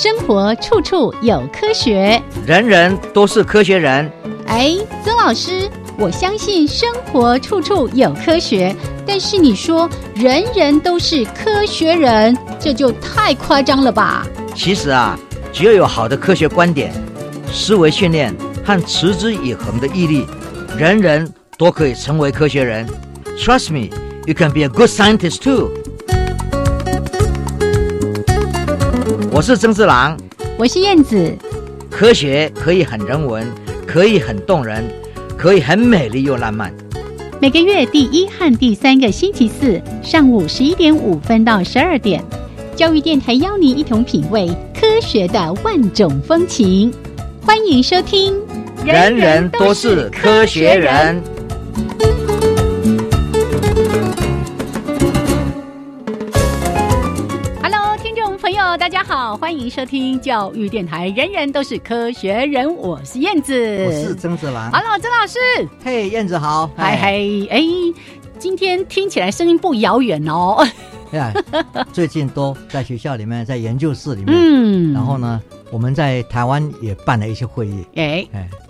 生活处处有科学，人人都是科学人。哎，曾老师，我相信生活处处有科学，但是你说人人都是科学人，这就太夸张了吧？其实啊，只要有好的科学观点、思维训练和持之以恒的毅力，人人都可以成为科学人。 Trust me, you can be a good scientist too。 我是曾志郎，我是燕子。科学可以很人文，可以很动人，可以很美丽又浪漫。每个月第1和第3个星期四上午11:5到12点，教育电台邀您一同品味科学的万种风情。欢迎收听人人都是科学人。Hello， 听众朋友大家好，欢迎收听教育电台人人都是科学人。我是燕子，我是曾子郎。Hello， 曾老师。嘿、hey， 燕子好。嗨嗨，哎，今天听起来声音不遥远哦。最近都在学校里面，在研究室里面，然后呢，我们在台湾也办了一些会议。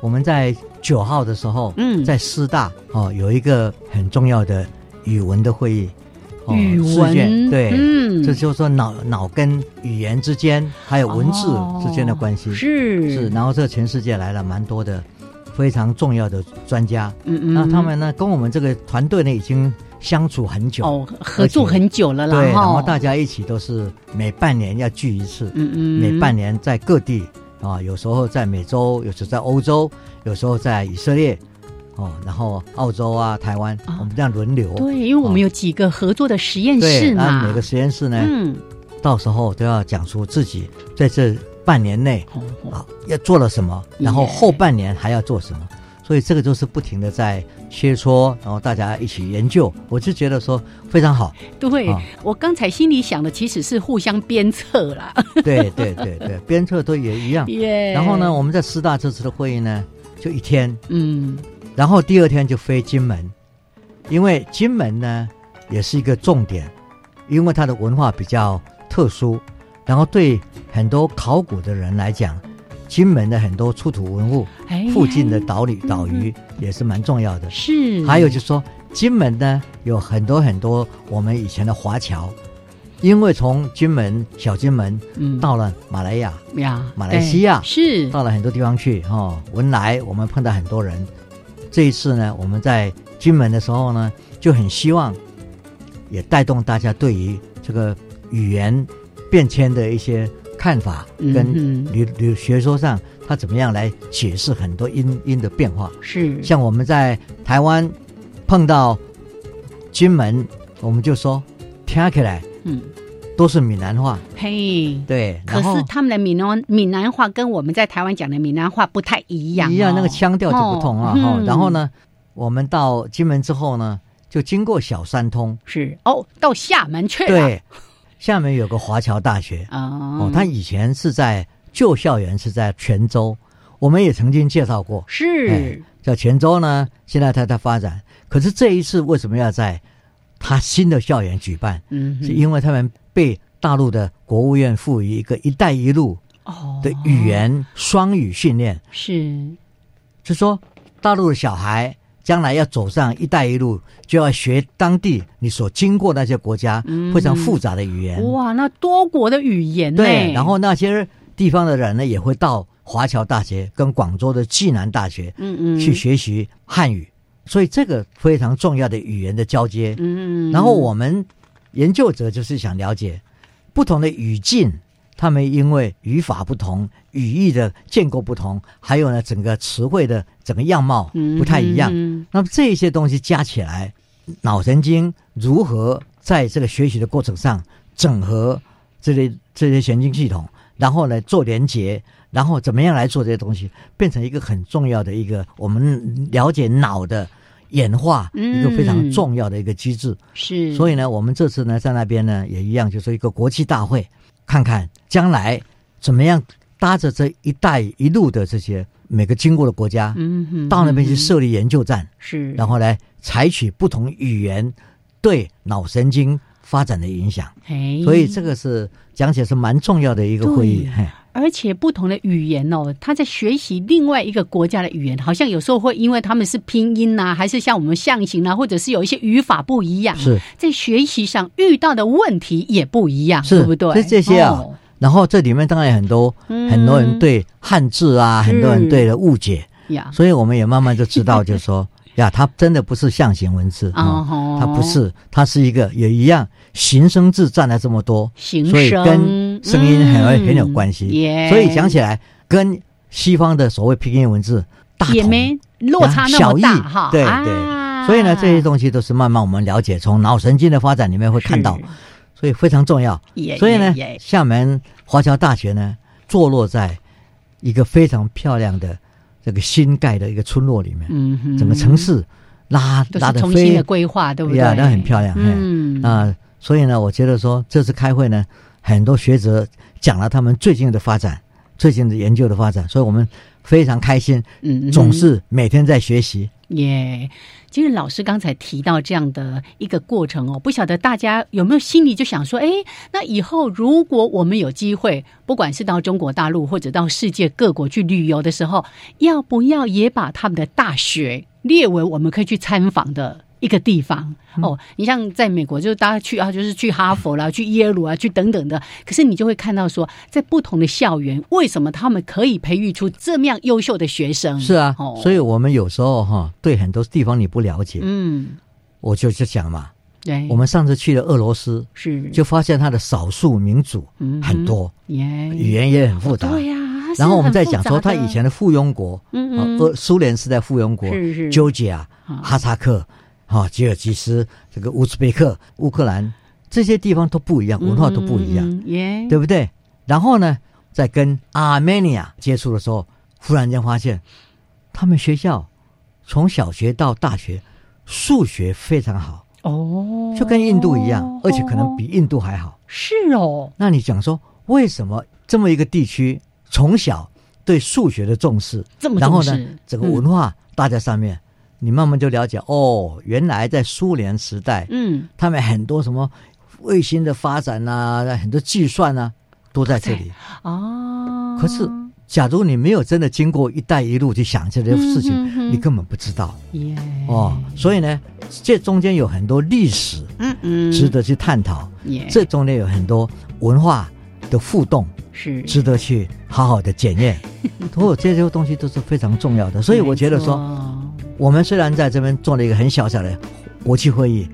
我们在9号的时候，在师大有一个很重要的语文的会议。语文对，这就是说脑跟语言之间，还有文字之间的关系。是，然后这全世界来了蛮多的非常重要的专家。那他们呢，跟我们这个团队呢，已经相处很久，合作很久了啦。对，然后大家一起都是每半年要聚一次，每半年在各地啊，有时候在美洲，有时候在欧洲，有时候在以色列，然后澳洲啊、台湾，我们这样轮流。对，因为我们有几个合作的实验室嘛，每个实验室呢，到时候都要讲出自己在这半年内要做了什么，然后后半年还要做什么。所以这个就是不停的在切磋，然后大家一起研究，我就觉得说非常好。对，我刚才心里想的其实是互相鞭策啦。对对对对，鞭策都也一样。然后呢，我们在师大这次的会议呢，就一天，然后第二天就飞金门，因为金门呢也是一个重点，因为它的文化比较特殊，然后对很多考古的人来讲，金门的很多出土文物，附近的岛屿也是蛮重要的。是，还有就是说，金门呢有很多很多我们以前的华侨，因为从金门、小金门到了马来西亚，是到了很多地方去文莱我们碰到很多人。这一次呢，我们在金门的时候呢，就很希望也带动大家对于这个语言变迁的一些看法跟学说上，他怎么样来解释很多音的变化？是，像我们在台湾碰到金门，我们就说听起来，都是闽南话。嘿，对，可是他们的闽南话跟我们在台湾讲的闽南话不太一样，那个腔调就不同啊。然后呢，我们到金门之后呢，就经过小三通，是到厦门去了。对。厦门有个华侨大学，他以前是在旧校园是在泉州，我们也曾经介绍过，是叫泉州呢。现在它在发展，可是这一次为什么要在他新的校园举办？是因为他们被大陆的国务院赋予一个“一带一路”的语言双语训练，是，就说大陆的小孩将来要走上“一带一路”，就要学当地你所经过那些国家非常复杂的语言。哇，那多国的语言。对，然后那些地方的人呢，也会到华侨大学跟广州的暨南大学去学习汉语，所以这个非常重要的语言的交接。然后我们研究者就是想了解不同的语境，他们因为语法不同，语义的建构不同，还有呢整个词汇的整个样貌不太一样，那么这些东西加起来，脑神经如何在这个学习的过程上整合这些神经系统，然后呢做连结，然后怎么样来做这些东西，变成一个很重要的一个我们了解脑的演化一个非常重要的一个机制。是，所以呢我们这次呢在那边呢也一样，就是一个国际大会，看看将来怎么样搭着这一带一路的这些每个经过的国家，到那边去设立研究站，是，然后来采取不同语言对脑神经发展的影响。所以这个是讲起来是蛮重要的一个会议。而且不同的语言哦，他在学习另外一个国家的语言，好像有时候会因为他们是拼音啊，还是像我们象形啊，或者是有一些语法不一样，是在学习上遇到的问题也不一样，是对不对？是这些啊、哦。然后这里面当然很多人对汉字啊，很多人对的误解，所以我们也慢慢就知道，就是说呀，它真的不是象形文字啊、哦，它不是，它是一个也一样，形声字占了这么多，形声所以跟声音很有关系、所以讲起来跟西方的所谓拼音文字大同也没落差那么大哈。对对、啊，所以呢这些东西都是慢慢我们了解，从脑神经的发展里面会看到，所以非常重要。所以呢，厦门华侨大学呢坐落在一个非常漂亮的这个新盖的一个村落里面，整个城市拉的重新的规划，对不对？那很漂亮。所以呢，我觉得说这次开会呢。很多学者讲了他们最近的发展，最近的研究的发展，所以我们非常开心，总是每天在学习。其实老师刚才提到这样的一个过程哦，不晓得大家有没有心里就想说，那以后如果我们有机会，不管是到中国大陆或者到世界各国去旅游的时候，要不要也把他们的大学列为我们可以去参访的一个地方哦？你像在美国，就是大家去啊，就是去哈佛啦，去耶鲁啊，去等等的。可是你就会看到说，在不同的校园，为什么他们可以培育出这么样优秀的学生？是啊，所以我们有时候哈，对很多地方你不了解，我就讲嘛，对，我们上次去了俄罗斯，是就发现它的少数民族很多，语言也很复杂，对呀。然后我们再讲说，他以前的附庸国，苏联是在附庸国，纠结啊，哈萨克。吉尔吉斯、这个乌兹别克、乌克兰这些地方都不一样，文化都不一样，对不对？然后呢，在跟阿美尼亚接触的时候，忽然间发现他们学校从小学到大学数学非常好哦，就跟印度一样，而且可能比印度还好。是哦，那你讲说为什么这么一个地区从小对数学的重视这么重视？然后呢，整个文化搭在上面。你慢慢就了解哦，原来在苏联时代，他们很多什么卫星的发展啊，很多计算啊，都在这里哦。可是，假如你没有真的经过“一带一路”去想这些事情，你根本不知道哦。所以呢，这中间有很多历史，值得去探讨。这中间有很多文化的互动，是值得去好好的检验。所有这些东西都是非常重要的，所以我觉得说。我们虽然在这边做了一个很小小的国际会议，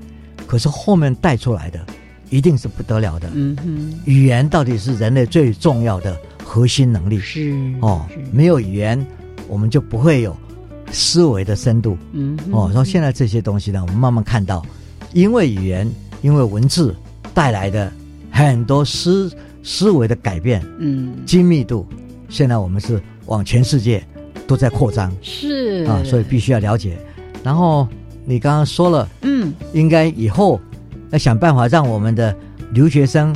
可是后面带出来的一定是不得了的。语言到底是人类最重要的核心能力，是没有语言，我们就不会有思维的深度。然后现在这些东西呢，我们慢慢看到，因为语言，因为文字带来的很多思维的改变，精密度，现在我们是往全世界。都在扩张，是啊，所以必须要了解。然后你刚刚说了，应该以后要想办法让我们的留学生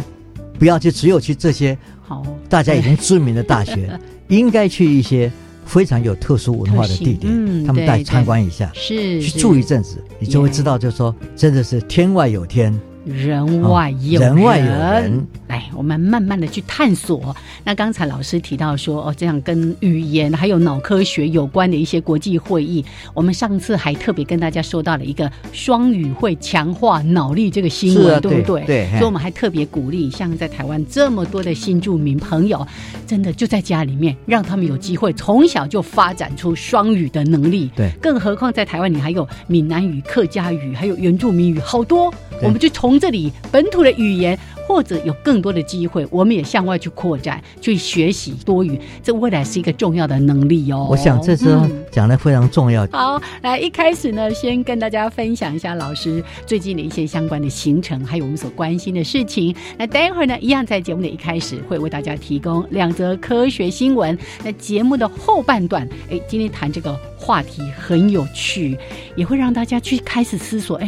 不要去只有去这些好大家已经知名的大学，应该去一些非常有特殊文化的地点，他们带参观一下，是去住一阵子，你就会知道，就是说真的是天外有天。人外有人，来，我们慢慢的去探索。那刚才老师提到说，这样跟语言还有脑科学有关的一些国际会议，我们上次还特别跟大家说到了一个双语会强化脑力这个新闻，对不对？对，所以我们还特别鼓励，像在台湾这么多的新住民朋友，真的就在家里面，让他们有机会从小就发展出双语的能力。对，更何况在台湾，你还有闽南语、客家语，还有原住民语，好多，我们就从从这里本土的语言，或者有更多的机会，我们也向外去扩展，去学习多语，这未来是一个重要的能力哦。我想这次讲得非常重要。好，来一开始呢，先跟大家分享一下老师最近的一些相关的行程，还有我们所关心的事情。那待会儿呢，一样在节目的一开始会为大家提供两则科学新闻。那节目的后半段，今天谈这个话题很有趣，也会让大家去开始思索，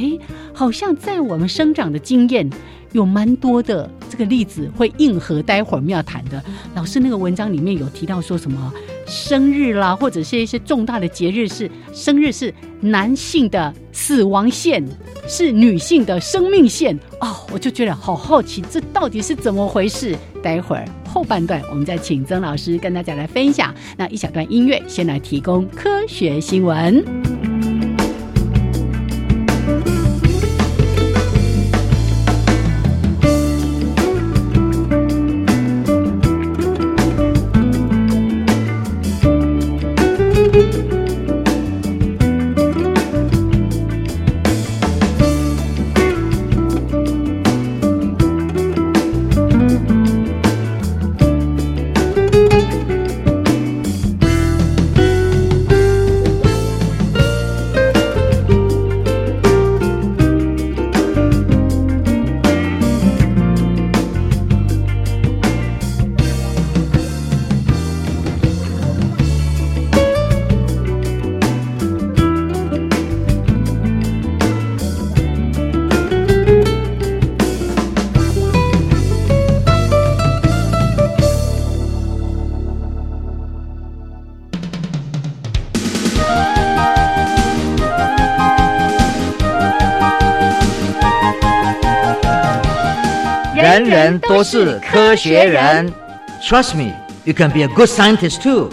好像在我们生长的经验有蛮多的这个例子会应和待会儿我们要谈的。老师那个文章里面有提到说什么生日啦，或者是一些重大的节日，是生日是男性的死亡线，是女性的生命线哦，我就觉得好好奇，这到底是怎么回事？待会儿后半段我们再请曾老师跟大家来分享。那一小段音乐，先来提供科学新闻。人人都是科学人 ，Trust me, you can be a good scientist too.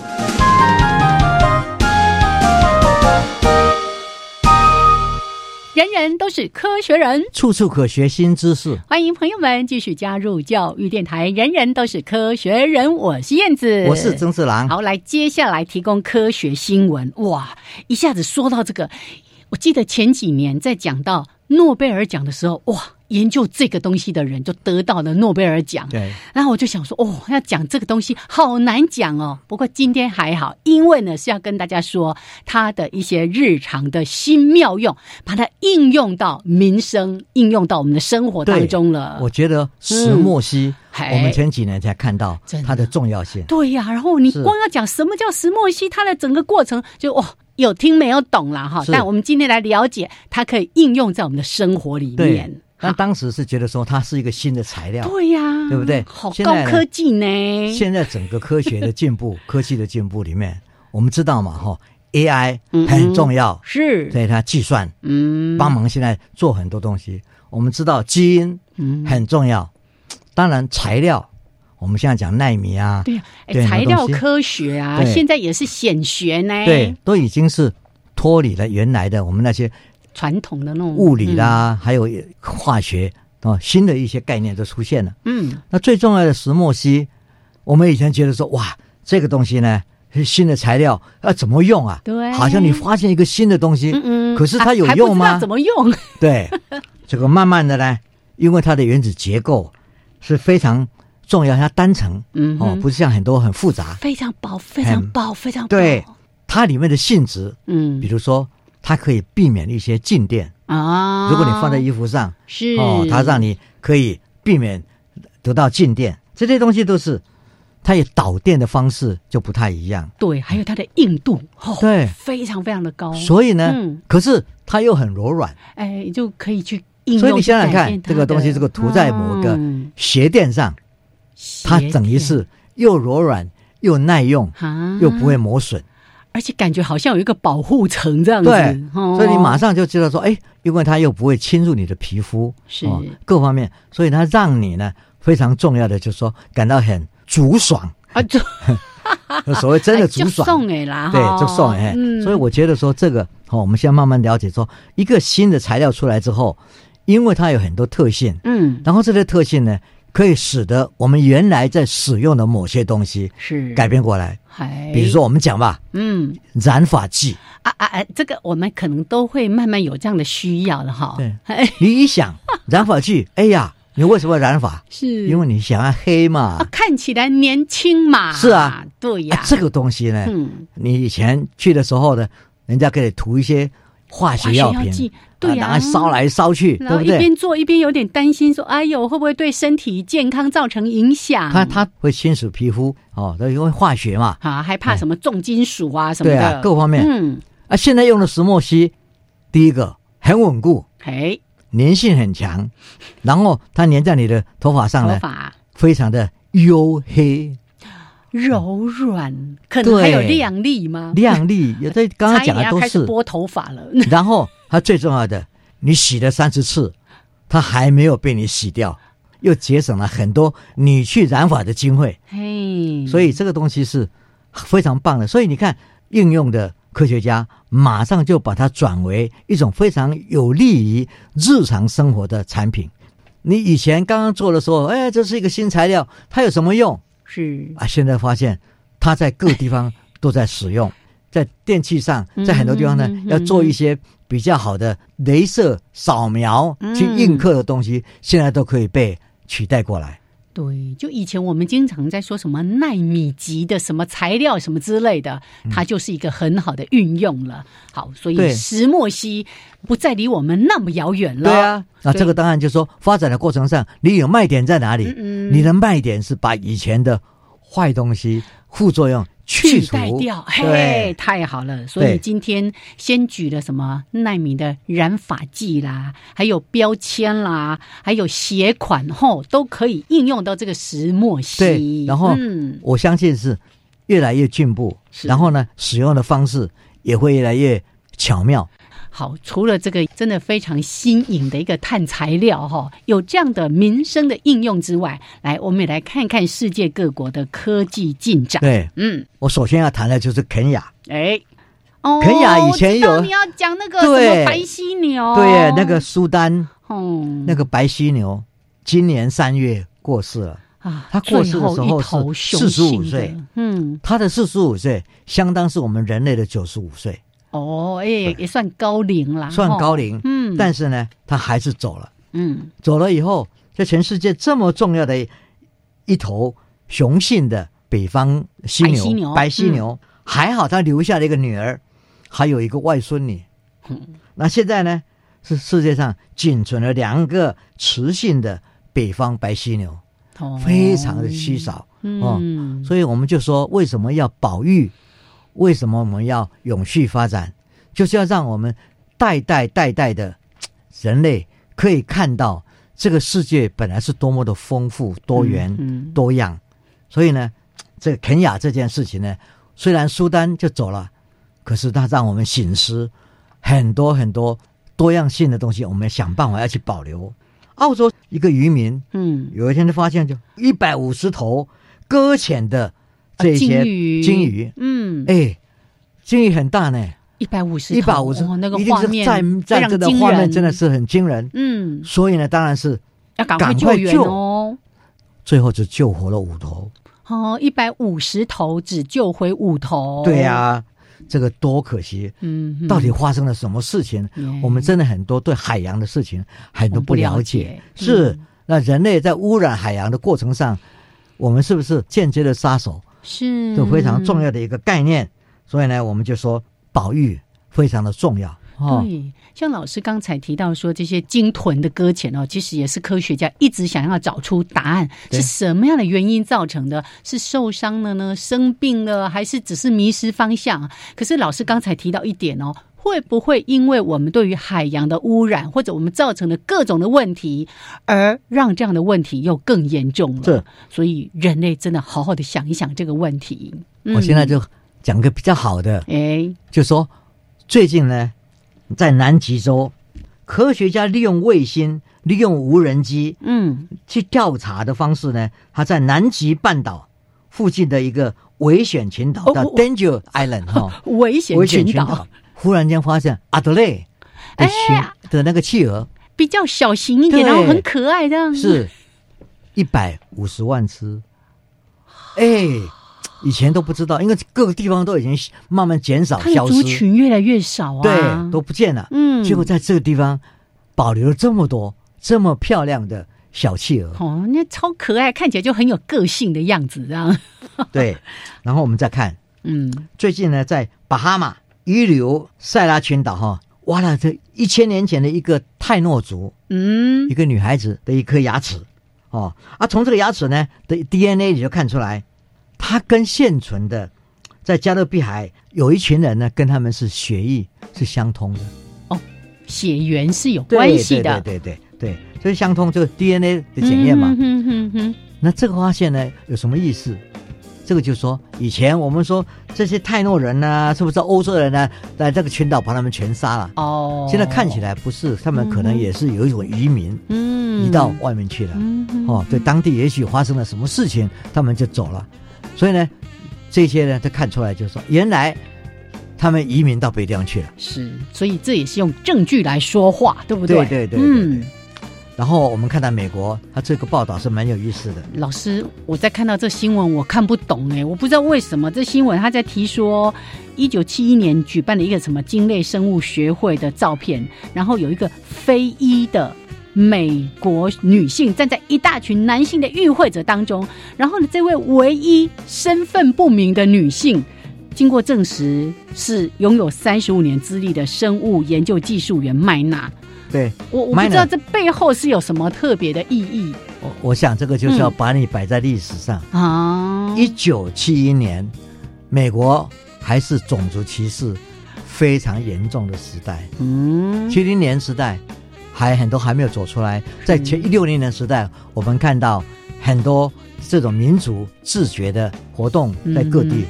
人人都是科学人，处处可学新知识。欢迎朋友们继续加入教育电台，人人都是科学人。我是燕子，我是曾志郎。好，来，接下来提供科学新闻。哇，一下子说到这个，我记得前几年在讲到诺贝尔奖的时候，哇！研究这个东西的人就得到了诺贝尔奖。对，然后我就想说，要讲这个东西好难讲哦。不过今天还好，因为呢是要跟大家说它的一些日常的新妙用，把它应用到民生，应用到我们的生活当中了。我觉得石墨烯，我们前几年才看到它的重要性。对呀，然后你光要讲什么叫石墨烯，它的整个过程就有听没有懂啦哈。但我们今天来了解它可以应用在我们的生活里面。但当时是觉得说它是一个新的材料，对呀，对不对？好高科技呢！现在整个科学的进步、科技的进步里面，我们知道嘛，AI 很重要，是，所以它计算，帮忙现在做很多东西。我们知道基因很重要，当然材料。我们现在讲奈米啊，对呀，材料科学啊，现在也是显学呢，对，都已经是脱离了原来的我们那些。传统的那种物理啦，还有化学新的一些概念都出现了。那最重要的石墨烯，我们以前觉得说，哇，这个东西呢，新的材料要怎么用啊？对，好像你发现一个新的东西，可是它有用吗？还不知道怎么用？对，这个慢慢的呢，因为它的原子结构是非常重要，它单层，不是像很多很复杂，非常薄，非常薄，非常薄。对，它里面的性质，比如说。它可以避免一些静电啊，如果你放在衣服上是它让你可以避免得到静电，这些东西都是它也导电的方式就不太一样。对，还有它的硬度，对，非常非常的高。所以呢，可是它又很柔软，就可以去应用。所以你想想看，这个东西这个涂在某个鞋垫上，它等于是又柔软又耐用，又不会磨损。而且感觉好像有一个保护层这样子，对，所以你马上就知道说，因为它又不会侵入你的皮肤，是各方面，所以它让你呢非常重要的就是说感到很足爽啊，所谓真的足爽，就送给啦，对，就送给。所以我觉得说这个我们先慢慢了解说，一个新的材料出来之后，因为它有很多特性，然后这些特性呢可以使得我们原来在使用的某些东西是改变过来。比如说我们讲吧，染发剂这个我们可能都会慢慢有这样的需要了哈。对，你一想染发剂，哎呀，你为什么染发？是因为你想要黑嘛，看起来年轻嘛。是啊，对呀。这个东西呢，你以前去的时候呢，人家给你涂一些化学药品，对呀，然后烧来烧去，对不对？一边做一边有点担心，说：“哎呦，会不会对身体健康造成影响？”它会侵蚀皮肤哦，因为化学嘛，啊，还怕什么重金属啊什么的，对啊，各方面。现在用的石墨烯，第一个很稳固，哎，粘性很强，然后它粘在你的头发上呢，非常的黝黑。柔软，可能还有亮丽吗？亮丽，对，刚刚讲的都是。开始拨头发了。然后，它最重要的，你洗了30次，它还没有被你洗掉，又节省了很多你去染发的经费。嘿，所以这个东西是非常棒的。所以你看，应用的科学家马上就把它转为一种非常有利于日常生活的产品。你以前刚刚做的时候，哎，这是一个新材料，它有什么用？是啊，现在发现它在各地方都在使用，在电器上，在很多地方呢，要做一些比较好的雷射扫描去印刻的东西，现在都可以被取代过来。对，就以前我们经常在说什么奈米级的什么材料什么之类的，它就是一个很好的运用了。好，所以石墨烯不再离我们那么遥远了。对啊，那这个当然就是说发展的过程上，你有卖点在哪里？你的卖点是把以前的坏东西、副作用去除掉。嘿，太好了！所以今天先举了什么奈米的染发剂啦，还有标签啦，还有鞋款后都可以应用到这个石墨烯。对，然后我相信是越来越进步，然后呢，使用的方式也会越来越巧妙。好，除了这个真的非常新颖的一个碳材料哈，有这样的民生的应用之外，来我们也来看看世界各国的科技进展。对，我首先要谈的就是肯雅。哎，哦，肯雅以前有，你要讲那个什么白犀牛，对，那个苏丹，那个白犀牛，今年3月过世了啊。他过世的时候是45岁，他的45岁相当是我们人类的95岁。哦，也算高龄了，算高龄。但是呢，他还是走了。走了以后，在全世界这么重要的一头雄性的北方犀牛，白犀牛，还好他留下了一个女儿，还有一个外孙女。那现在呢，是世界上仅存了2个雌性的北方白犀牛，非常的稀少。所以我们就说，为什么要保育？为什么我们要永续发展？就是要让我们代代代代的人类可以看到这个世界本来是多么的丰富、多元、多样。所以呢，这个肯雅这件事情呢，虽然苏丹就走了，可是它让我们省思很多很多多样性的东西，我们想办法要去保留。澳洲一个渔民，有一天就发现就150头搁浅的这些金鱼，金鱼很大呢，150头，那个画面在这个画面真的是很惊人。所以呢，当然是要赶快救援哦。最后只救活了5头。哦，150头只救回5头。对啊，这个多可惜！到底发生了什么事情？我们真的很多对海洋的事情很多不了解。是，那人类在污染海洋的过程上，我们是不是间接的杀手？是，这非常重要的一个概念。所以呢，我们就说保育非常的重要。对，像老师刚才提到说这些鲸豚的搁浅，其实也是科学家一直想要找出答案，是什么样的原因造成的？是受伤了呢？生病了？还是只是迷失方向？可是老师刚才提到一点哦，会不会因为我们对于海洋的污染，或者我们造成的各种的问题，而让这样的问题又更严重了？所以人类真的好好的想一想这个问题。我现在就讲个比较好的，就说最近呢，在南极洲，科学家利用卫星、利用无人机，去调查的方式呢，他在南极半岛附近的一个危险群岛叫 Danger Island， 危险群岛。忽然间发现阿德雷的那个企鹅比较小型一点，然后很可爱的，是150万只。以前都不知道，因为各个地方都已经慢慢减少消失，族群越来越少啊，对，都不见了。嗯，结果在这个地方保留了这么多这么漂亮的小企鹅，哦，那超可爱，看起来就很有个性的样子，这样。对，然后我们再看，嗯，最近呢，在巴哈马遗留塞拉群岛哈，挖了这1000年前的一个泰诺族，嗯，一个女孩子的一颗牙齿，哦，啊，从这个牙齿呢的 DNA 你就看出来。他跟现存的在加勒比海有一群人呢，跟他们是血裔是相通的哦，血缘是有关系的，对对对对对，就是相通，就是 DNA 的检验嘛。嗯哼哼哼。那这个发现呢有什么意思？这个就是说，以前我们说这些泰诺人啊，是不是欧洲人啊，在这个群岛把他们全杀了？哦，现在看起来不是，他们可能也是有一种移民，嗯，移到外面去了。嗯，哦，对，当地也许发生了什么事情，他们就走了。所以呢，这些呢，他看出来就是说，原来他们移民到北地方去了。是，所以这也是用证据来说话，对不对？对对 对, 对, 对。嗯。然后我们看到美国，他这个报道是蛮有意思的。老师，我在看到这新闻，我看不懂哎，我不知道为什么这新闻他在提说，1971年举办了一个什么鲸类生物学会的照片，然后有一个非裔的美国女性站在一大群男性的与会者当中，然后呢，这位唯一身份不明的女性经过证实是拥有35年资历的生物研究技术员麦娜。对，我不知道这背后是有什么特别的意义。我想这个就是要把你摆在历史上啊。1971年，美国还是种族歧视非常严重的时代。嗯，70年时代。还很多还没有走出来，在1960年时代，我们看到很多这种民族自觉的活动在各地，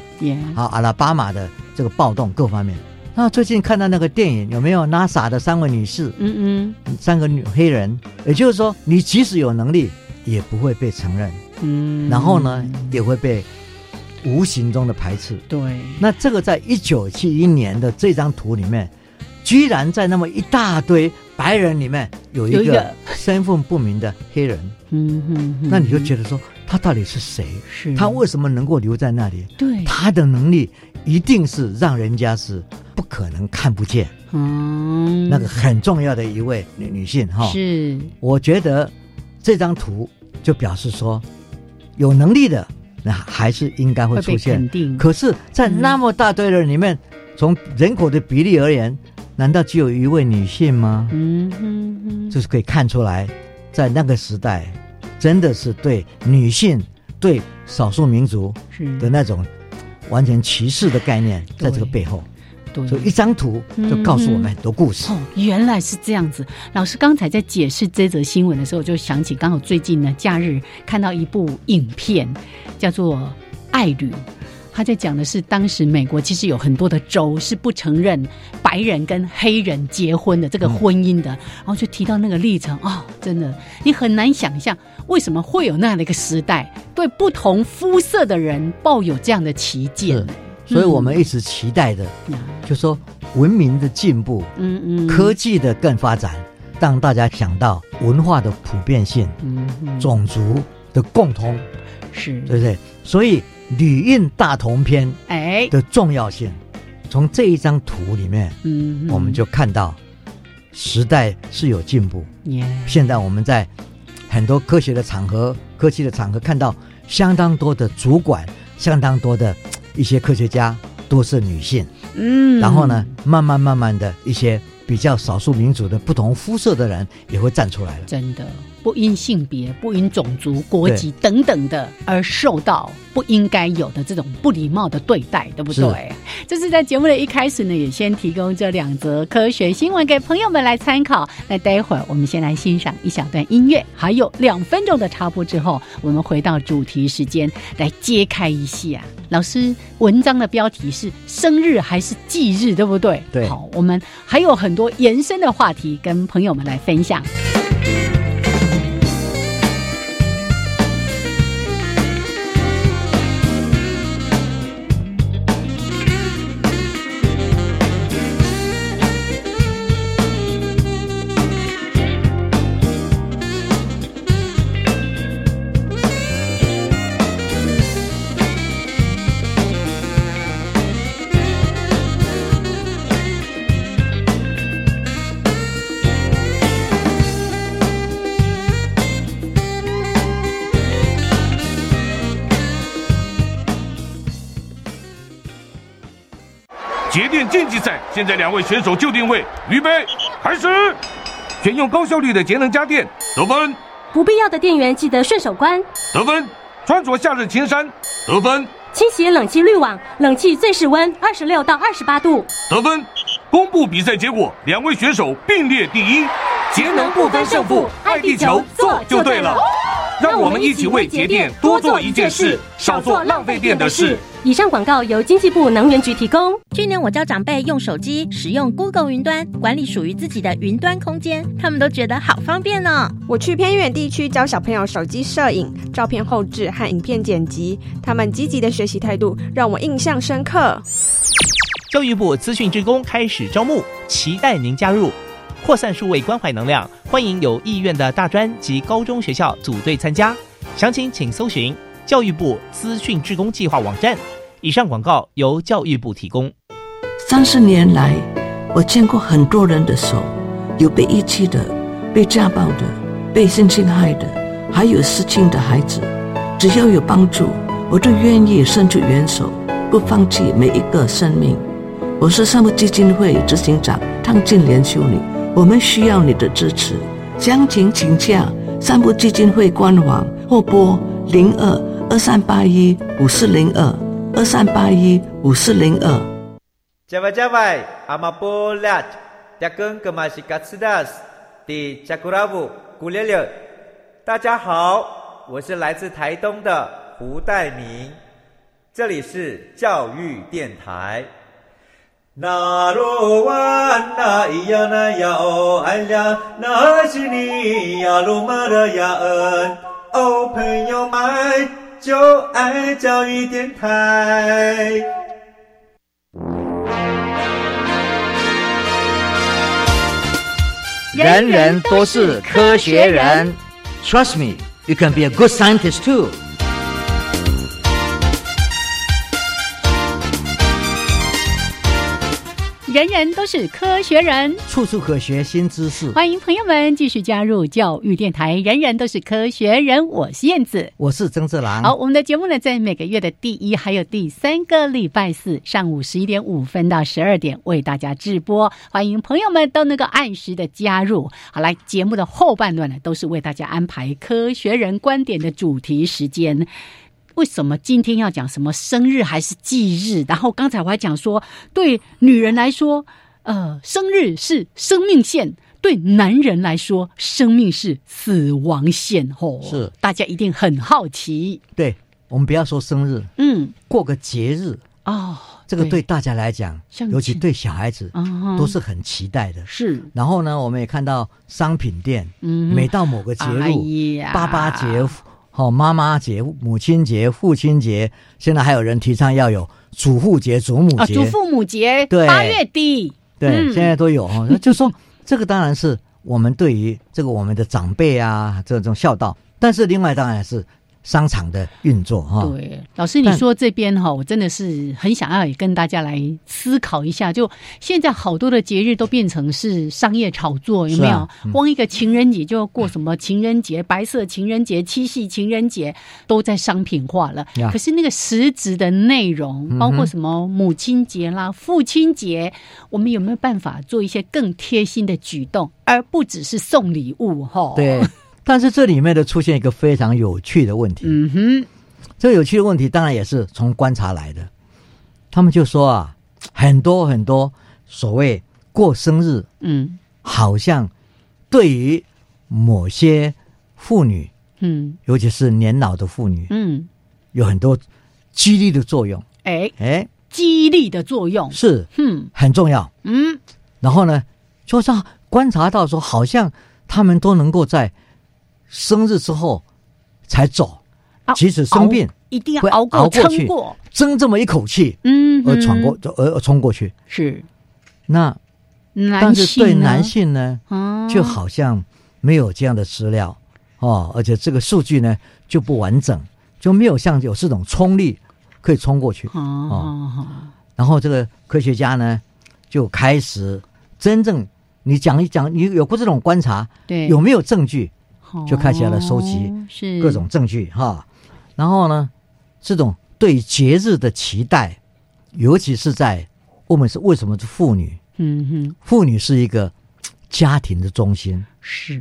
还有阿拉巴马的这个暴动各方面。那最近看到那个电影有没有 NASA 的3位女士，嗯嗯，3个女黑人，也就是说，你即使有能力，也不会被承认，嗯，然后呢，也会被无形中的排斥。对，那这个在1971年的这张图里面，居然在那么一大堆白人里面有一个身份不明的黑人，那你就觉得说他到底是谁？是他为什么能够留在那里？对，他的能力一定是让人家是不可能看不见。嗯，那个很重要的一位女性哈，是，我觉得这张图就表示说，有能力的那还是应该会出现，肯定。可是，在那么大堆人里面，从人口的比例而言。难道只有一位女性吗？嗯哼哼，就是可以看出来，在那个时代，真的是对女性、对少数民族的那种完全歧视的概念，在这个背后。所以一张图就告诉我们很多故事，哦，原来是这样子。老师刚才在解释这则新闻的时候，就想起刚好最近呢，假日看到一部影片，叫做《爱侣》。他在讲的是当时美国其实有很多的州是不承认白人跟黑人结婚的这个婚姻的，然后就提到那个历程，哦，真的你很难想象为什么会有那样的一个时代对不同肤色的人抱有这样的歧见。所以我们一直期待的，就说文明的进步，科技的更发展，让大家想到文化的普遍性，种族的共通，是，对不对？所以女印大同篇的重要性，从这一张图里面，我们就看到时代是有进步。现在我们在很多科学的场合、科技的场合看到相当多的主管、相当多的一些科学家都是女性。嗯，然后呢，慢慢的一些比较少数民族的不同肤色的人也会站出来了。真的。不因性别、不因种族、国籍等等的而受到不应该有的这种不礼貌的对待，对不对？这是在节目的一开始呢，也先提供这2则科学新闻给朋友们来参考。那待会儿我们先来欣赏一小段音乐，还有2分钟的插播之后，我们回到主题时间来揭开一下。老师，文章的标题是生日还是忌日，对不对？对。好，我们还有很多延伸的话题跟朋友们来分享。拳击赛，现在两位选手就定位，预备，开始！选用高效率的节能家电，得分。不必要的电源记得顺手关，得分。穿着夏日情衫，得分。清洗冷气滤网，冷气最室温26到28度，得分。公布比赛结果，两位选手并列第一。节能不分胜负，爱地球做就对了。让我们一起为节电多做一件事，少做浪费电的事。以上广告由经济部能源局提供。去年我教长辈用手机使用 Google 云端管理属于自己的云端空间，他们都觉得好方便哦。我去偏远地区教小朋友手机摄影、照片后制和影片剪辑，他们积极的学习态度让我印象深刻。教育部资讯志工开始招募，期待您加入。扩散数位关怀能量，欢迎有意愿的大专及高中学校组队参加，详情请搜寻教育部资讯志工计划网站。以上广告由教育部提供。30年来，我见过很多人的手，有被遗弃的、被家暴的、被性侵害的，还有失亲的孩子。只要有帮助，我都愿意伸出援手，不放弃每一个生命。我是善牧基金会执行长汤静莲修女，我们需要你的支持。详情请洽善牧基金会官网或拨02-2381-5402，2381-5402。Java Java Amapolat Jakeng Kamashikatsidas Di Jakuravu Gulele。大家好，我是来自台东的胡代明，这里是教育电台。那罗哇那咿呀那呀哦哎呀，那是你呀鲁玛的呀恩哦，朋友们就爱教育电台。人人都是科学人 ，Trust me, you can be a good scientist too。人人都是科学人，处处可学新知识。欢迎朋友们继续加入教育电台，人人都是科学人。我是燕子，我是曾志郎。好，我们的节目呢，在每个月的第1还有第3个礼拜四上午11:05到12点为大家直播，欢迎朋友们都能够按时的加入。好，来节目的后半段呢，都是为大家安排科学人观点的主题时间。为什么今天要讲什么生日还是忌日？然后刚才我还讲说，对女人来说，生日是生命线；对男人来说，生命是死亡线。吼，是大家一定很好奇。对，我们不要说生日，过个节日哦，这个对大家来讲，尤其对小孩子，都是很期待的。是。然后呢，我们也看到商品店，每到某个节日，爸爸节。哦，妈妈节、母亲节、父亲节，现在还有人提倡要有祖父节、祖母节、祖父母节，对，8月底，对，现在都有哈。就说这个当然是我们对于这个我们的长辈啊这种孝道，但是另外当然是商场的运作哈。对，老师你说这边哈，我真的是很想要也跟大家来思考一下，就现在好多的节日都变成是商业炒作，有没有？光一个情人节就要过什么情人节、白色情人节、七夕情人节，都在商品化了。可是那个实质的内容，包括什么母亲节啦、父亲节，我们有没有办法做一些更贴心的举动，而不只是送礼物哈？对。但是这里面的出现一个非常有趣的问题，这个有趣的问题当然也是从观察来的。他们就说啊，很多很多所谓过生日，好像对于某些妇女，尤其是年老的妇女，有很多激励的作用。激励的作用是，很重要。然后呢，就是观察到说，好像他们都能够在生日之后才走，即使生病一定要熬过、撑过、争这么一口气，而闯过、而冲过去。是，那但是对男性呢，就好像没有这样的资料哦，而且这个数据呢就不完整，就没有像有这种冲力可以冲过去哦。然后这个科学家呢就开始真正你讲一讲，你有过这种观察，对，有没有证据？就开始来收集各种证据哈，然后呢，这种对节日的期待，尤其是在我们是为什么是妇女？嗯哼，妇女是一个家庭的中心，是。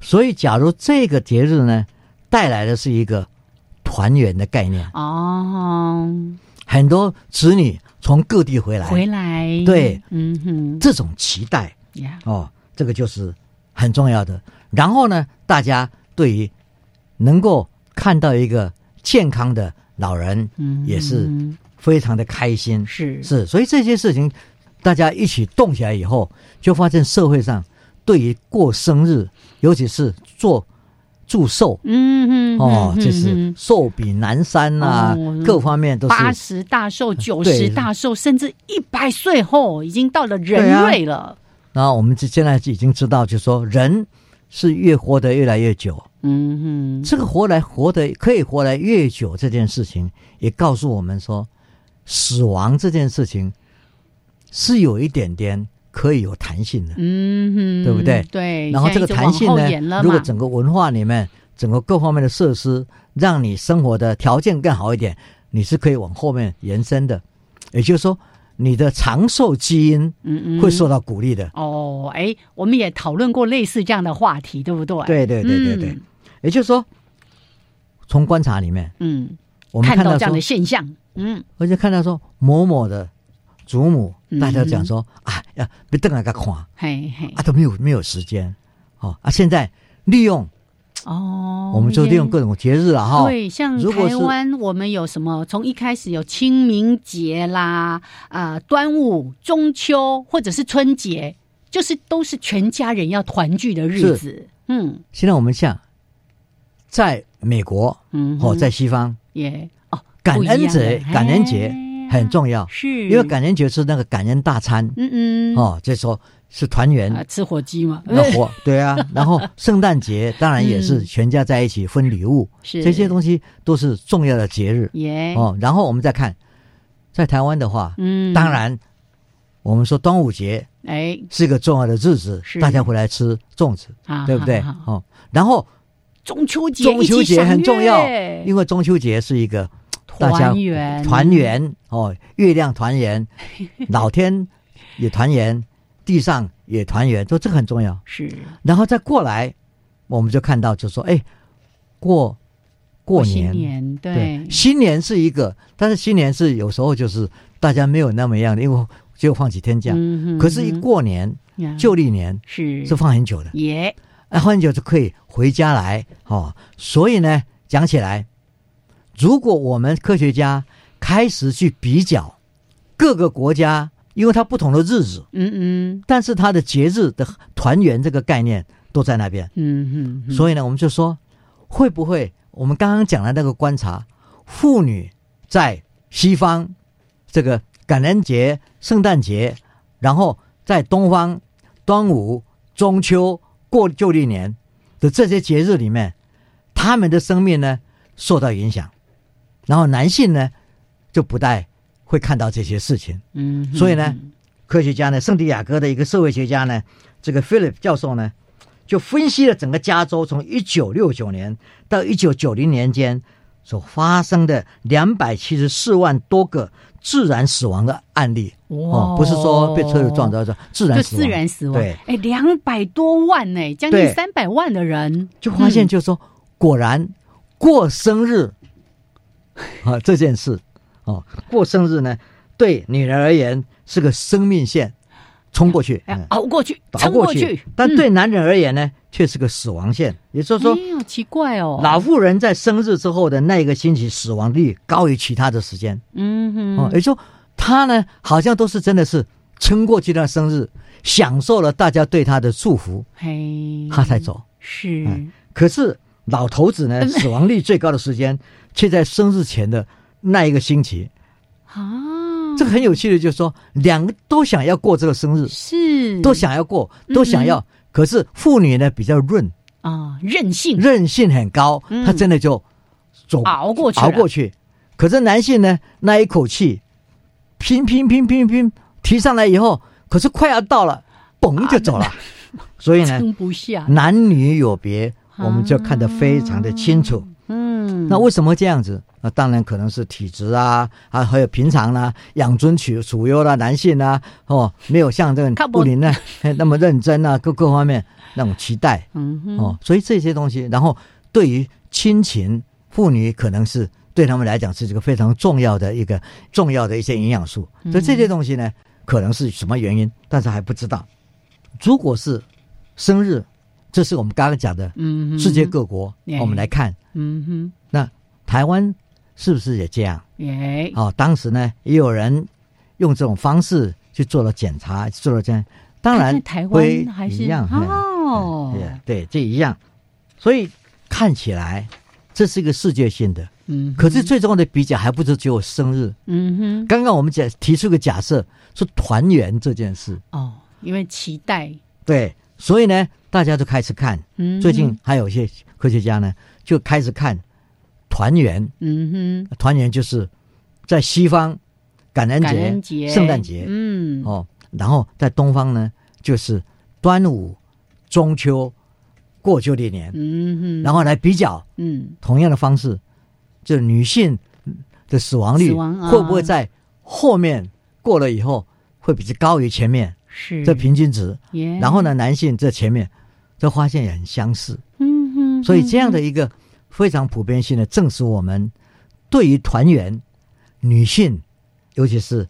所以，假如这个节日呢，带来的是一个团圆的概念哦，很多子女从各地回来，对，嗯哼，这种期待， yeah. 哦，这个就是很重要的。然后呢，大家对于能够看到一个健康的老人，嗯，也是非常的开心，是，所以这些事情大家一起动起来以后，就发现社会上对于过生日，尤其是做祝寿，嗯哼，哦，就是寿比南山啊，各方面都是80大寿、90大寿，甚至100岁后已经到了人瑞了。然后我们现在已经知道，就是说人是越活得越来越久，嗯哼，这个活得越久这件事情，也告诉我们说，死亡这件事情是有一点点。可以有弹性的，嗯哼，对不对？对。然后这个弹性呢，如果整个文化里面，整个各方面的设施，让你生活的条件更好一点，你是可以往后面延伸的。也就是说，你的长寿基因会受到鼓励的。哦，哎，我们也讨论过类似这样的话题，对不对？对。也就是说，从观察里面，嗯，我们看到这样的现象，嗯，而且看到说某某的祖母，大家讲说啊，别等来个看，啊都没有时间，哦啊，现在利用哦，我们就利用各种节日了哈。对，像台湾我们有什么？从一开始有清明节啦，端午、中秋或者是春节，就是都是全家人要团聚的日子。嗯，现在我们像在美国，嗯，哦，在西方也哦，感恩节。很重要，是因为感恩节是那个感恩大餐，嗯嗯，哦，就是说是团圆，吃火鸡嘛，那火对啊，然后圣诞节当然也是全家在一起分礼物，是这些东西都是重要的节日，耶哦。然后我们再看，在台湾的话，嗯，当然我们说端午节，哎，是一个重要的日子，大家回来吃粽子，对不对？哦，然后中秋节很重要，因为中秋节是一个。大家团圆哦，月亮团圆，老天也团圆，地上也团圆，说这个很重要。是，然后再过来，我们就看到就说，哎，过年，新年 对，新年是一个，但是新年是有时候就是大家没有那么样的，因为只有放几天假。可是，一过年，旧历年是放很久的，也放很久就可以回家来哦。所以呢，讲起来。如果我们科学家开始去比较各个国家，因为它不同的日子，嗯嗯，但是它的节日的团圆这个概念都在那边，嗯嗯，所以呢，我们就说，会不会我们刚刚讲的那个观察，妇女在西方这个感恩节、圣诞节，然后在东方端午、中秋、过旧历年的这些节日里面，他们的生命呢受到影响？然后男性呢，就不太会看到这些事情。嗯，所以呢，科学家呢，圣地亚哥的一个社会学家呢，这个 Philip 教授呢，就分析了整个加州从1969年到1990年间所发生的274万多个自然死亡的案例。哦，不是说被车子撞到，自然死亡。对，哎，200多万呢，将近300万的人，就发现就是说，果然过生日。啊，这件事，哦，过生日呢，对女人而言是个生命线，冲过去，熬过去；但对男人而言呢，却是个死亡线。也就是说，哎，好奇怪哦，老妇人在生日之后的那一个星期，死亡率高于其他的时间。嗯哼，哦，也就是说，她呢，好像都是真的是撑过去的生日，享受了大家对她的祝福，嘿，她才走。是，可是。老头子呢，死亡率最高的时间却在生日前的那一个星期啊，这个很有趣的，就是说两个都想要过这个生日，是都想要过，都想要。可是妇女呢比较韧啊，韧性很高，她真的就熬过去。可是男性呢，那一口气拼提上来以后，可是快要到了，嘣就走了。所以呢，男女有别。我们就看得非常的清楚，嗯，那为什么这样子？那当然可能是体质啊，啊，还有平常啦、啊，养尊处优啦、啊，男性啊，哦，没有像这个布林呢、啊、那么认真啊，各方面那种期待，嗯，哦，所以这些东西，然后对于亲情，妇女可能是对他们来讲是这个非常重要的一些营养素，所以这些东西呢，可能是什么原因，但是还不知道。如果是生日，这是我们刚刚讲的，世界各国、我们来看，那台湾是不是也这样？哦，当时呢也有人用这种方式去做了检查，做了这样，当然台湾还是一样哦、对，这一样，所以看起来这是一个世界性的。可是最重要的比较还不是只有生日。刚刚我们提出个假设，是团圆这件事哦，因为期待，对，所以呢大家就开始看，最近还有一些科学家呢就开始看团圆。团圆就是在西方感恩节、圣诞节，然后在东方呢就是端午、中秋、过旧历年，然后来比较，同样的方式，就女性的死亡率会不会在后面过了以后会比较高于前面？是这平均值，然后呢，男性这前面，这发现也很相似。所以这样的一个非常普遍性的证实，我们对于团圆、女性，尤其是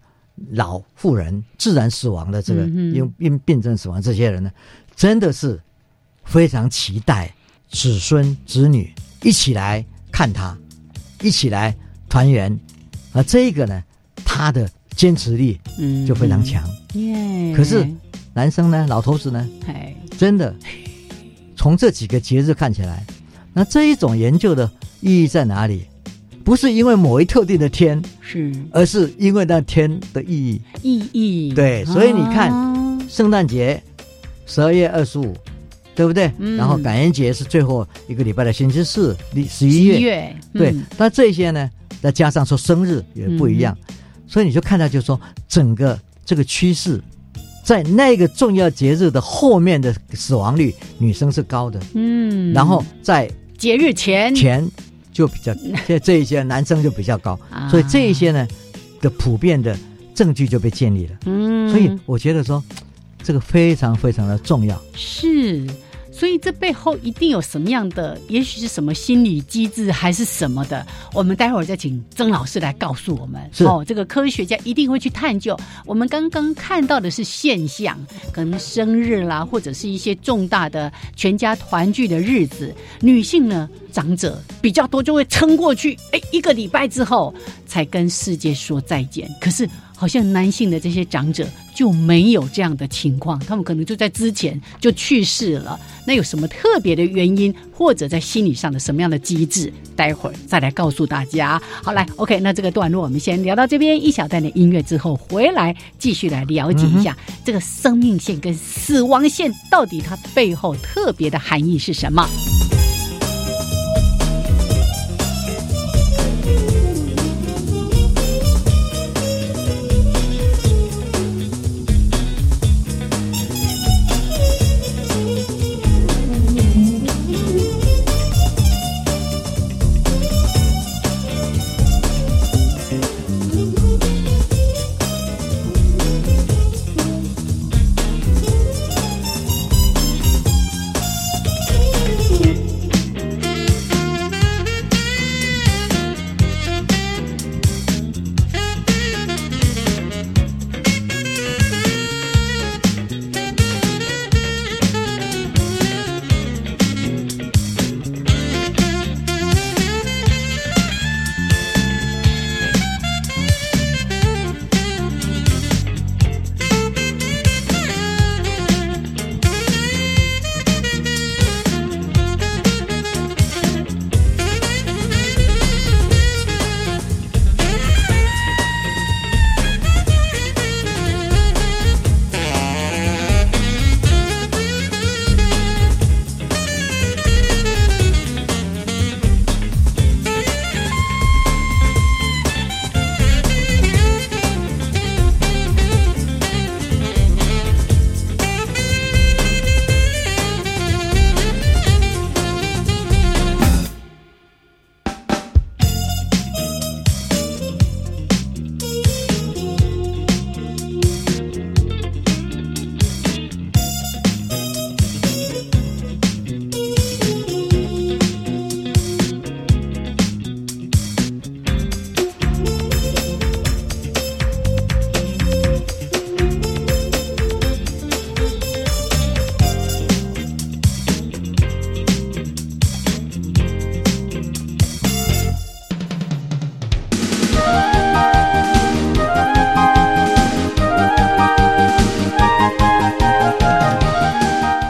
老妇人自然死亡的这个因病症死亡这些人呢，真的是非常期待子孙子女一起来看他，一起来团圆。而这个呢，他的坚持力就非常强。可是男生呢，老头子呢，真的从这几个节日看起来，那这一种研究的意义在哪里？不是因为某一特定的天，是，而是因为那天的意义。对，所以你看，圣诞节12月25，对不对？然后感恩节是最后一个礼拜的星期四，11月。对，那这些呢，再加上说生日也不一样，所以你就看到，就是说整个。这个趋势在那个重要节日的后面的死亡率女生是高的，然后在节日前就比较这一些男生就比较高，所以这一些呢的普遍的证据就被建立了。所以我觉得说这个非常非常的重要。是，所以这背后一定有什么样的，也许是什么心理机制还是什么的，我们待会儿再请曾老师来告诉我们。这个科学家一定会去探究。我们刚刚看到的是现象，可能生日啦，或者是一些重大的全家团聚的日子，女性呢长者比较多，就会撑过去，一个礼拜之后才跟世界说再见。可是好像男性的这些长者就没有这样的情况，他们可能就在之前就去世了。那有什么特别的原因，或者在心理上的什么样的机制，待会儿再来告诉大家。好，来 OK， 那这个段落我们先聊到这边，一小段的音乐之后回来继续来了解一下这个生命线跟死亡线到底它背后特别的含义是什么。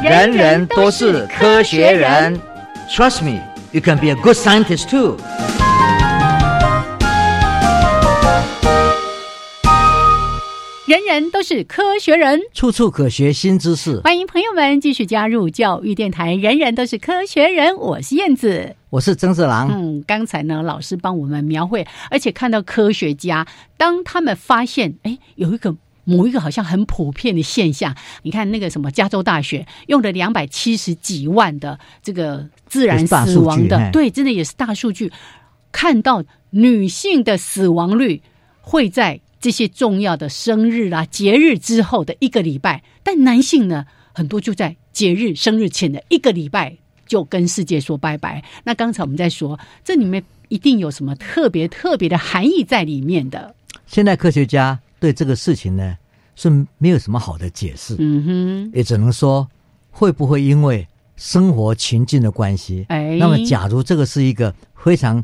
人人都是科学人。Trust me, you can be a good scientist too. 人人都是科学人，处处可学新知识。欢迎朋友们继续加入教育电台，人人都是科学人，我是燕子，我是曾志郎。刚才呢，老师帮我们描绘，而且看到科学家，当他们发现，有一个某一个好像很普遍的现象，你看那个什么加州大学用了270几万的这个自然死亡的，对，真的也是大数据，看到女性的死亡率会在这些重要的生日啦、节日之后的一个礼拜，但男性呢，很多就在节日、生日前的一个礼拜就跟世界说拜拜。那刚才我们在说，这里面一定有什么特别的含义在里面的。现在科学家对这个事情呢，是没有什么好的解释，也只能说会不会因为生活情境的关系，那么假如这个是一个非常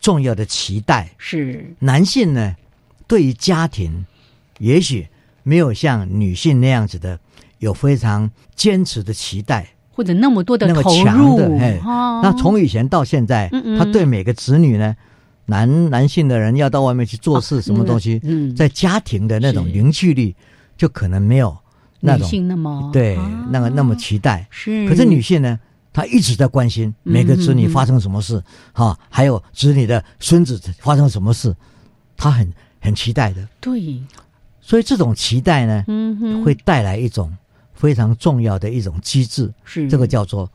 重要的期待，是男性呢？对于家庭也许没有像女性那样子的有非常坚持的期待，或者那么多的投入，那么强的那从以前到现在，他对每个子女呢，男性的人要到外面去做事什么东西，在家庭的那种凝聚力就可能没有那种女性那么对、那么期待。是，可是女性呢，他一直在关心每个子女发生什么事，还有子女的孙子发生什么事，他很期待的。对，所以这种期待呢，会带来一种非常重要的一种机制，是这个叫做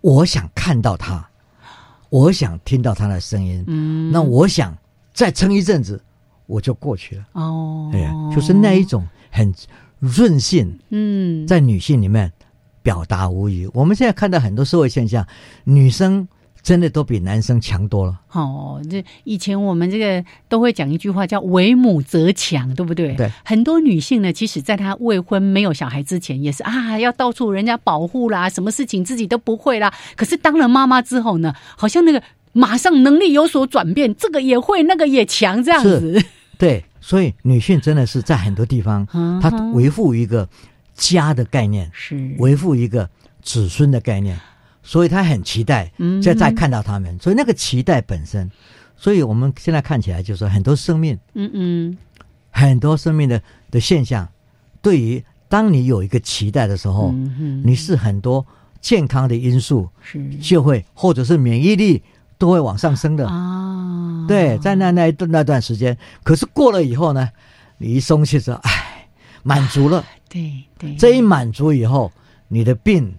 我想看到他，我想听到他的声音，那我想再撑一阵子我就过去了。就是那一种很韧性，在女性里面表达无疑。我们现在看到很多社会现象，女生真的都比男生强多了。以前我们这个都会讲一句话叫为母则强，对不对？对，很多女性呢，其实在她未婚没有小孩之前也是要到处人家保护啦，什么事情自己都不会啦。可是当了妈妈之后呢，好像那个马上能力有所转变，这个也会，那个也强，这样子。对，所以女性真的是在很多地方她维护一个家的概念，是维护一个子孙的概念，所以他很期待再看到他们，所以那个期待本身，所以我们现在看起来就是很多生命，很多生命的现象，对于当你有一个期待的时候，你是很多健康的因素就会，或者是免疫力都会往上升的啊。对，在那段时间，可是过了以后呢，你一松懈之后，满足了，对对，这一满足以后，你的病，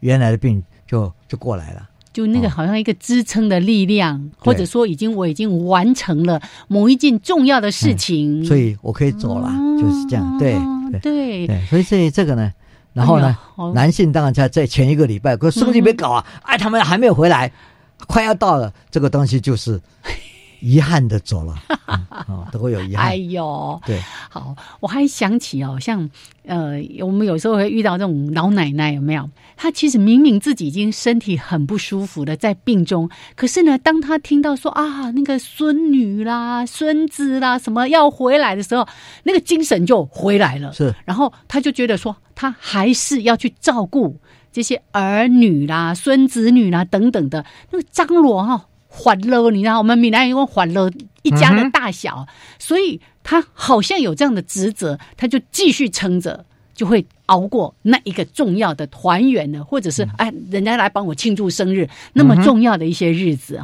原来的病就过来了，就那个好像一个支撑的力量，或者说我已经完成了某一件重要的事情，所以我可以走了，就是这样。对，所以这个呢，然后呢，男性当然在前一个礼拜，可是你别搞啊，他们还没有回来，快要到了，这个东西就是遗憾的走了，都会有遗憾。对，好，我还想起像我们有时候会遇到这种老奶奶，有没有？她其实明明自己已经身体很不舒服了，在病中，可是呢，当她听到说那个孙女啦、孙子啦什么要回来的时候，那个精神就回来了。是，然后她就觉得说，她还是要去照顾这些儿女啦、孙子女啦等等的那个张罗欢乐，你知道我们闽南语用欢乐一家的大小，所以他好像有这样的职责，他就继续撑着，就会熬过那一个重要的团圆的，或者是人家来帮我庆祝生日，那么重要的一些日子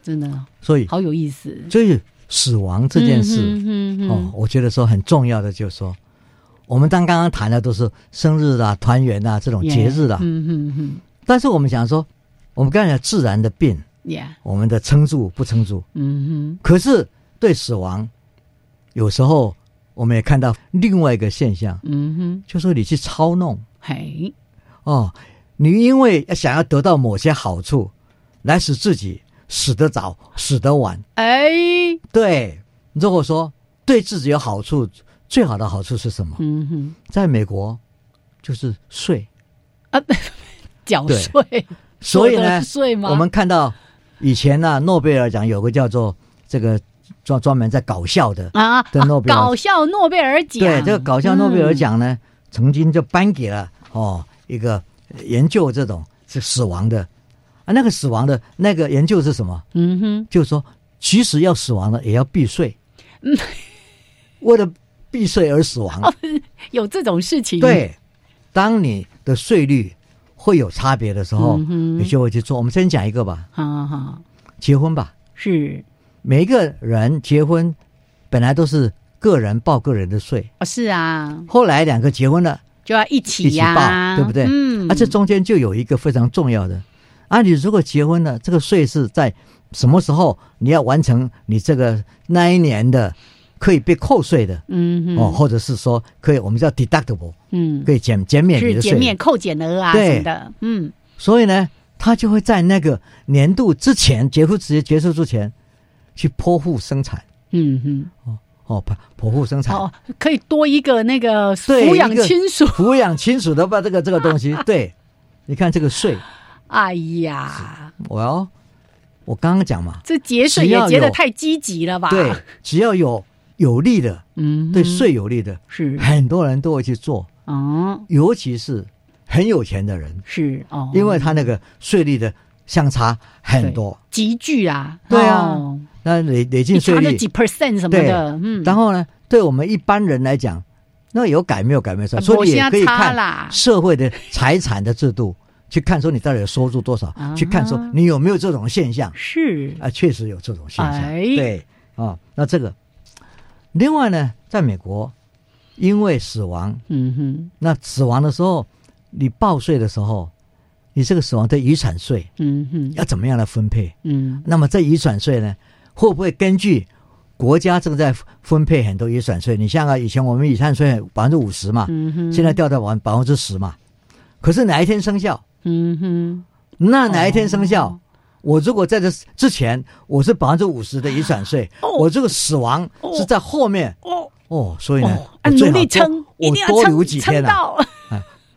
真的，所以好有意思。所以死亡这件事，我觉得说很重要的就是说，我们刚刚谈的都是生日啊、团圆啊这种节日啊，但是我们想说，我们刚才讲自然的病。我们的撑住不撑住，可是对死亡，有时候我们也看到另外一个现象，就是你去操弄，你因为想要得到某些好处，来使自己死得早、死得晚。对，如果说对自己有好处，最好的好处是什么？在美国就是税缴税。所以呢，我们看到以前诺贝尔奖有个叫做这个专门在搞笑的诺贝尔，搞笑诺贝尔奖。对，这个搞笑诺贝尔奖呢，曾经就颁给了一个研究这种是死亡的啊，那个死亡的那个研究是什么？嗯哼，就是说即使要死亡了也要避税，嗯，为了避税而死亡，哦，有这种事情。对，当你的税率会有差别的时候，嗯，你就会去做。我们先讲一个吧，好好，结婚吧，是每一个人结婚本来都是个人报个人的税，哦，是啊，后来两个结婚了就要一起呀，啊，对不对？嗯，啊，这中间就有一个非常重要的啊，你如果结婚了，这个税是在什么时候你要完成你这个那一年的可以被扣税的，嗯，哦，或者是说可以我们叫 deductible， 嗯，可以减免你的税，是减免扣减额啊什么的，嗯，所以呢，他就会在那个年度之前结束之前去剖腹生产，嗯哼，哦。哦，剖腹生产，哦，可以多一个那个抚养亲属，抚养亲属的吧，这个东西，对，你看这个税，哎呀，我刚刚讲嘛，这节税也节得太积极了吧？对，只要有利的，嗯，对税有利的，是很多人都会去做，哦，尤其是很有钱的人，是哦，因为他那个税率的相差很多，急剧啊，对啊。哦，那累进税率差了几 percent 什么的，嗯，然后呢，对我们一般人来讲，那有改没有改没算，所以也可以看社会的财产的制度，去看说你到底有收入多少，啊，去看说你有没有这种现象，是啊，确实有这种现象，哎，对啊，哦，那这个，另外呢，在美国，因为死亡，嗯哼，那死亡的时候，你报税的时候。你这个死亡的遗产税，嗯哼，要怎么样来分配？嗯，那么这遗产税呢，会不会根据国家正在分配很多遗产税？你像啊，以前我们遗产税50%嘛，嗯哼，现在掉到10%嘛。可是哪一天生效？嗯哼，那哪一天生效？哦，我如果在这之前我是50%的遗产税，哦，我这个死亡是在后面，哦哦，所以呢，哦，我最好努力撑，我多留几天啊，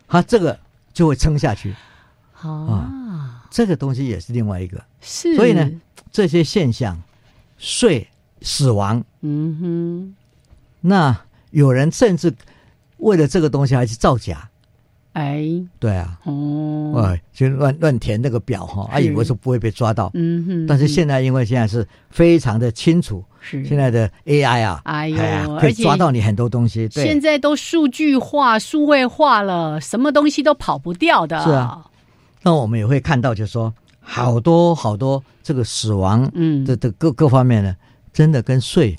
他这个就会撑下去。啊，这个东西也是另外一个，是，所以呢，这些现象，税、死亡，嗯哼，那有人甚至为了这个东西还去造假，哎，对啊，哦，哎，就乱填那个表哈，啊，以为是不会被抓到，嗯哼，但是现在因为现在是非常的清楚，是现在的 AI 啊，哎呀，可以抓到你很多东西，对，现在都数据化、数位化了，什么东西都跑不掉的，是啊。那我们也会看到就是说好多好多这个死亡的各方面呢，真的跟税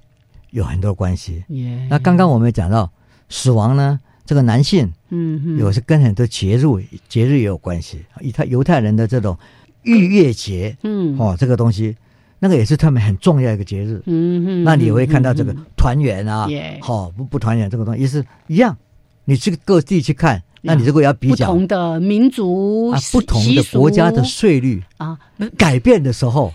有很多关系，yeah。 那刚刚我们也讲到死亡呢，这个男性有时跟很多节日也有关系，犹太人的这种逾越节，哦，这个东西那个也是他们很重要一个节日，那你也会看到这个团圆啊，哦，不团圆这个东西也是一样，你去各地去看，那你如果要比较不同的民族，啊，不同的国家的税率啊，改变的时候，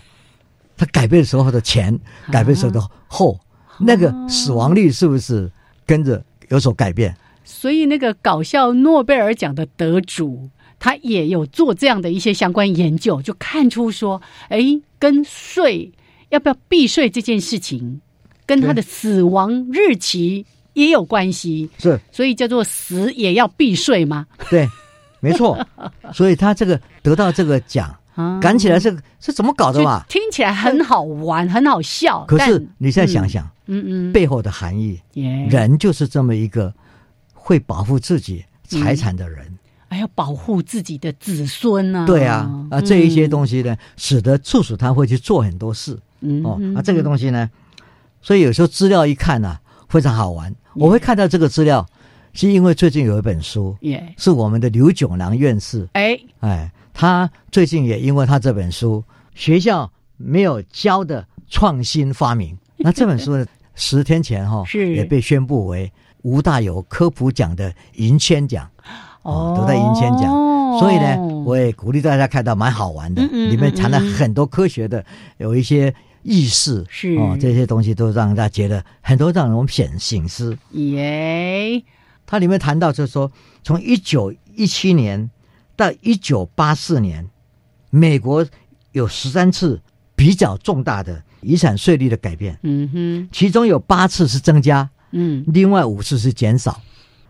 它改变的时候的前，啊，改变的时候的后，啊，那个死亡率是不是跟着有所改变？所以那个搞笑诺贝尔奖的得主，他也有做这样的一些相关研究，就看出说，哎，跟税要不要避税这件事情，跟他的死亡日期也有关系，是，所以叫做死也要避税吗？对，没错。所以他这个得到这个奖，赶起来是怎么搞的吧？听起来很好玩，很好笑。可是你再想想，背后的含义，人就是这么一个会保护自己财产的人，还要保护自己的子孙啊。对啊，啊，这一些东西呢，使得促使他会去做很多事。哦，啊，这个东西呢，所以有时候资料一看啊，非常好玩。我会看到这个资料，是因为最近有一本书，是我们的刘炯朗院士，哎，他最近也因为他这本书，学校没有教的创新发明，那这本书呢，10天前哈，也被宣布为吴大有科普奖的银签奖，哦，得到银签奖，所以呢，我也鼓励大家看到蛮好玩的，里面藏了很多科学的，有一些。意识是哦，这些东西都让大家觉得很多让我们省思。耶，它里面谈到就是说，从1917年到1984年，美国有13次比较重大的遗产税率的改变。嗯哼，其中有8次是增加，另外5次是减少。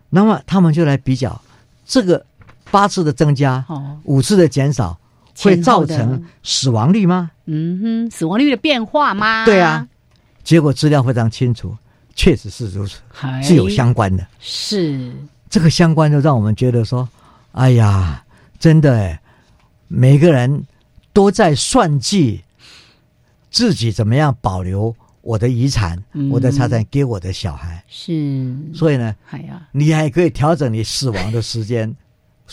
那么他们就来比较这个8次的增加，5次的减少，会造成死亡率吗？嗯哼，死亡率的变化吗？对啊，结果资料非常清楚，确实是如此，是有相关的。是这个相关就让我们觉得说，哎呀，真的，每个人都在算计自己怎么样保留我的遗产，我的财产给我的小孩。是，所以呢，你还可以调整你死亡的时间。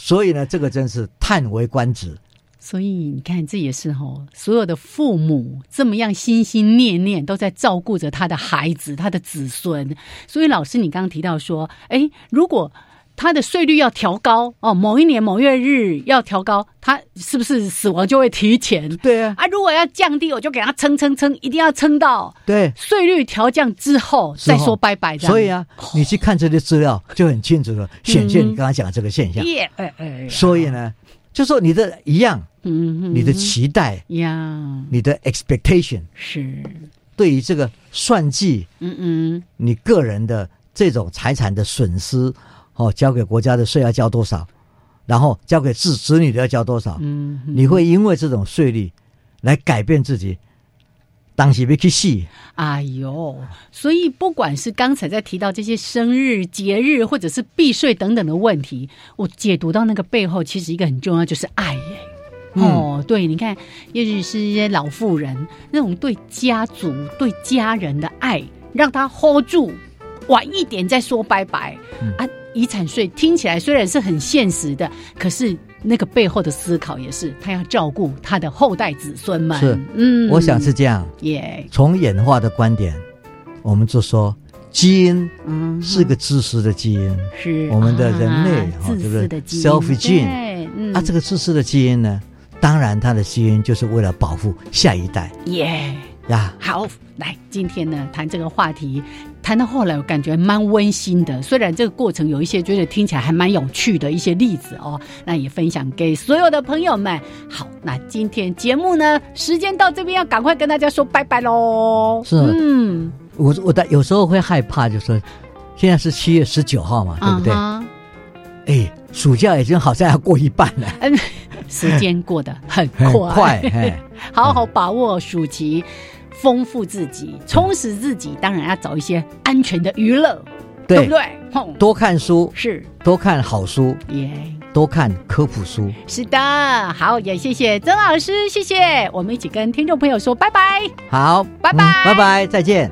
所以呢，这个真是叹为观止。所以你看，这也是所有的父母这么样心心念念都在照顾着他的孩子，他的子孙。所以老师你刚刚提到说，哎，如果他的税率要调高哦，某一年某月日要调高，他是不是死亡就会提前？对啊，如果要降低，我就给他撑，一定要撑到对税率调降之后再说拜拜。所以啊，你去看这些资料就很清楚了，显现你刚刚讲的这个现象。所以呢，就说你的一样，你的期待呀，你的 expectation 是对于这个算计，你个人的这种财产的损失。交给国家的税要交多少，然后交给子女的要交多少，你会因为这种税率来改变自己当时要去死。哎呦，所以不管是刚才在提到这些生日节日或者是避税等等的问题，我解读到那个背后其实一个很重要就是爱耶。对，你看也许是一些老妇人那种对家族对家人的爱，让他 hold 住，晚一点再说拜拜。遗产税听起来虽然是很现实的，可是那个背后的思考也是他要照顾他的后代子孙们。是，我想是这样。从演化的观点，我们就说基因是个自私的基因，是我们的人类自私的基因 selfish gene。这个自私的基因呢，当然它的基因就是为了保护下一代。好，来，今天呢谈这个话题，谈到后来我感觉蛮温馨的，虽然这个过程有一些觉得听起来还蛮有趣的一些例子哦，那也分享给所有的朋友们。好，那今天节目呢时间到这边，要赶快跟大家说拜拜咯。是，我有时候会害怕，就是现在是7月19号嘛，对不对？暑假已经好像要过一半了，时间过得很快，好好把握暑期，丰富自己，充实自己，当然要找一些安全的娱乐， 对不对？多看书，是多看好书，多看科普书。是的，好，也谢谢曾老师，谢谢，我们一起跟听众朋友说拜拜。好，拜拜，拜拜，再见。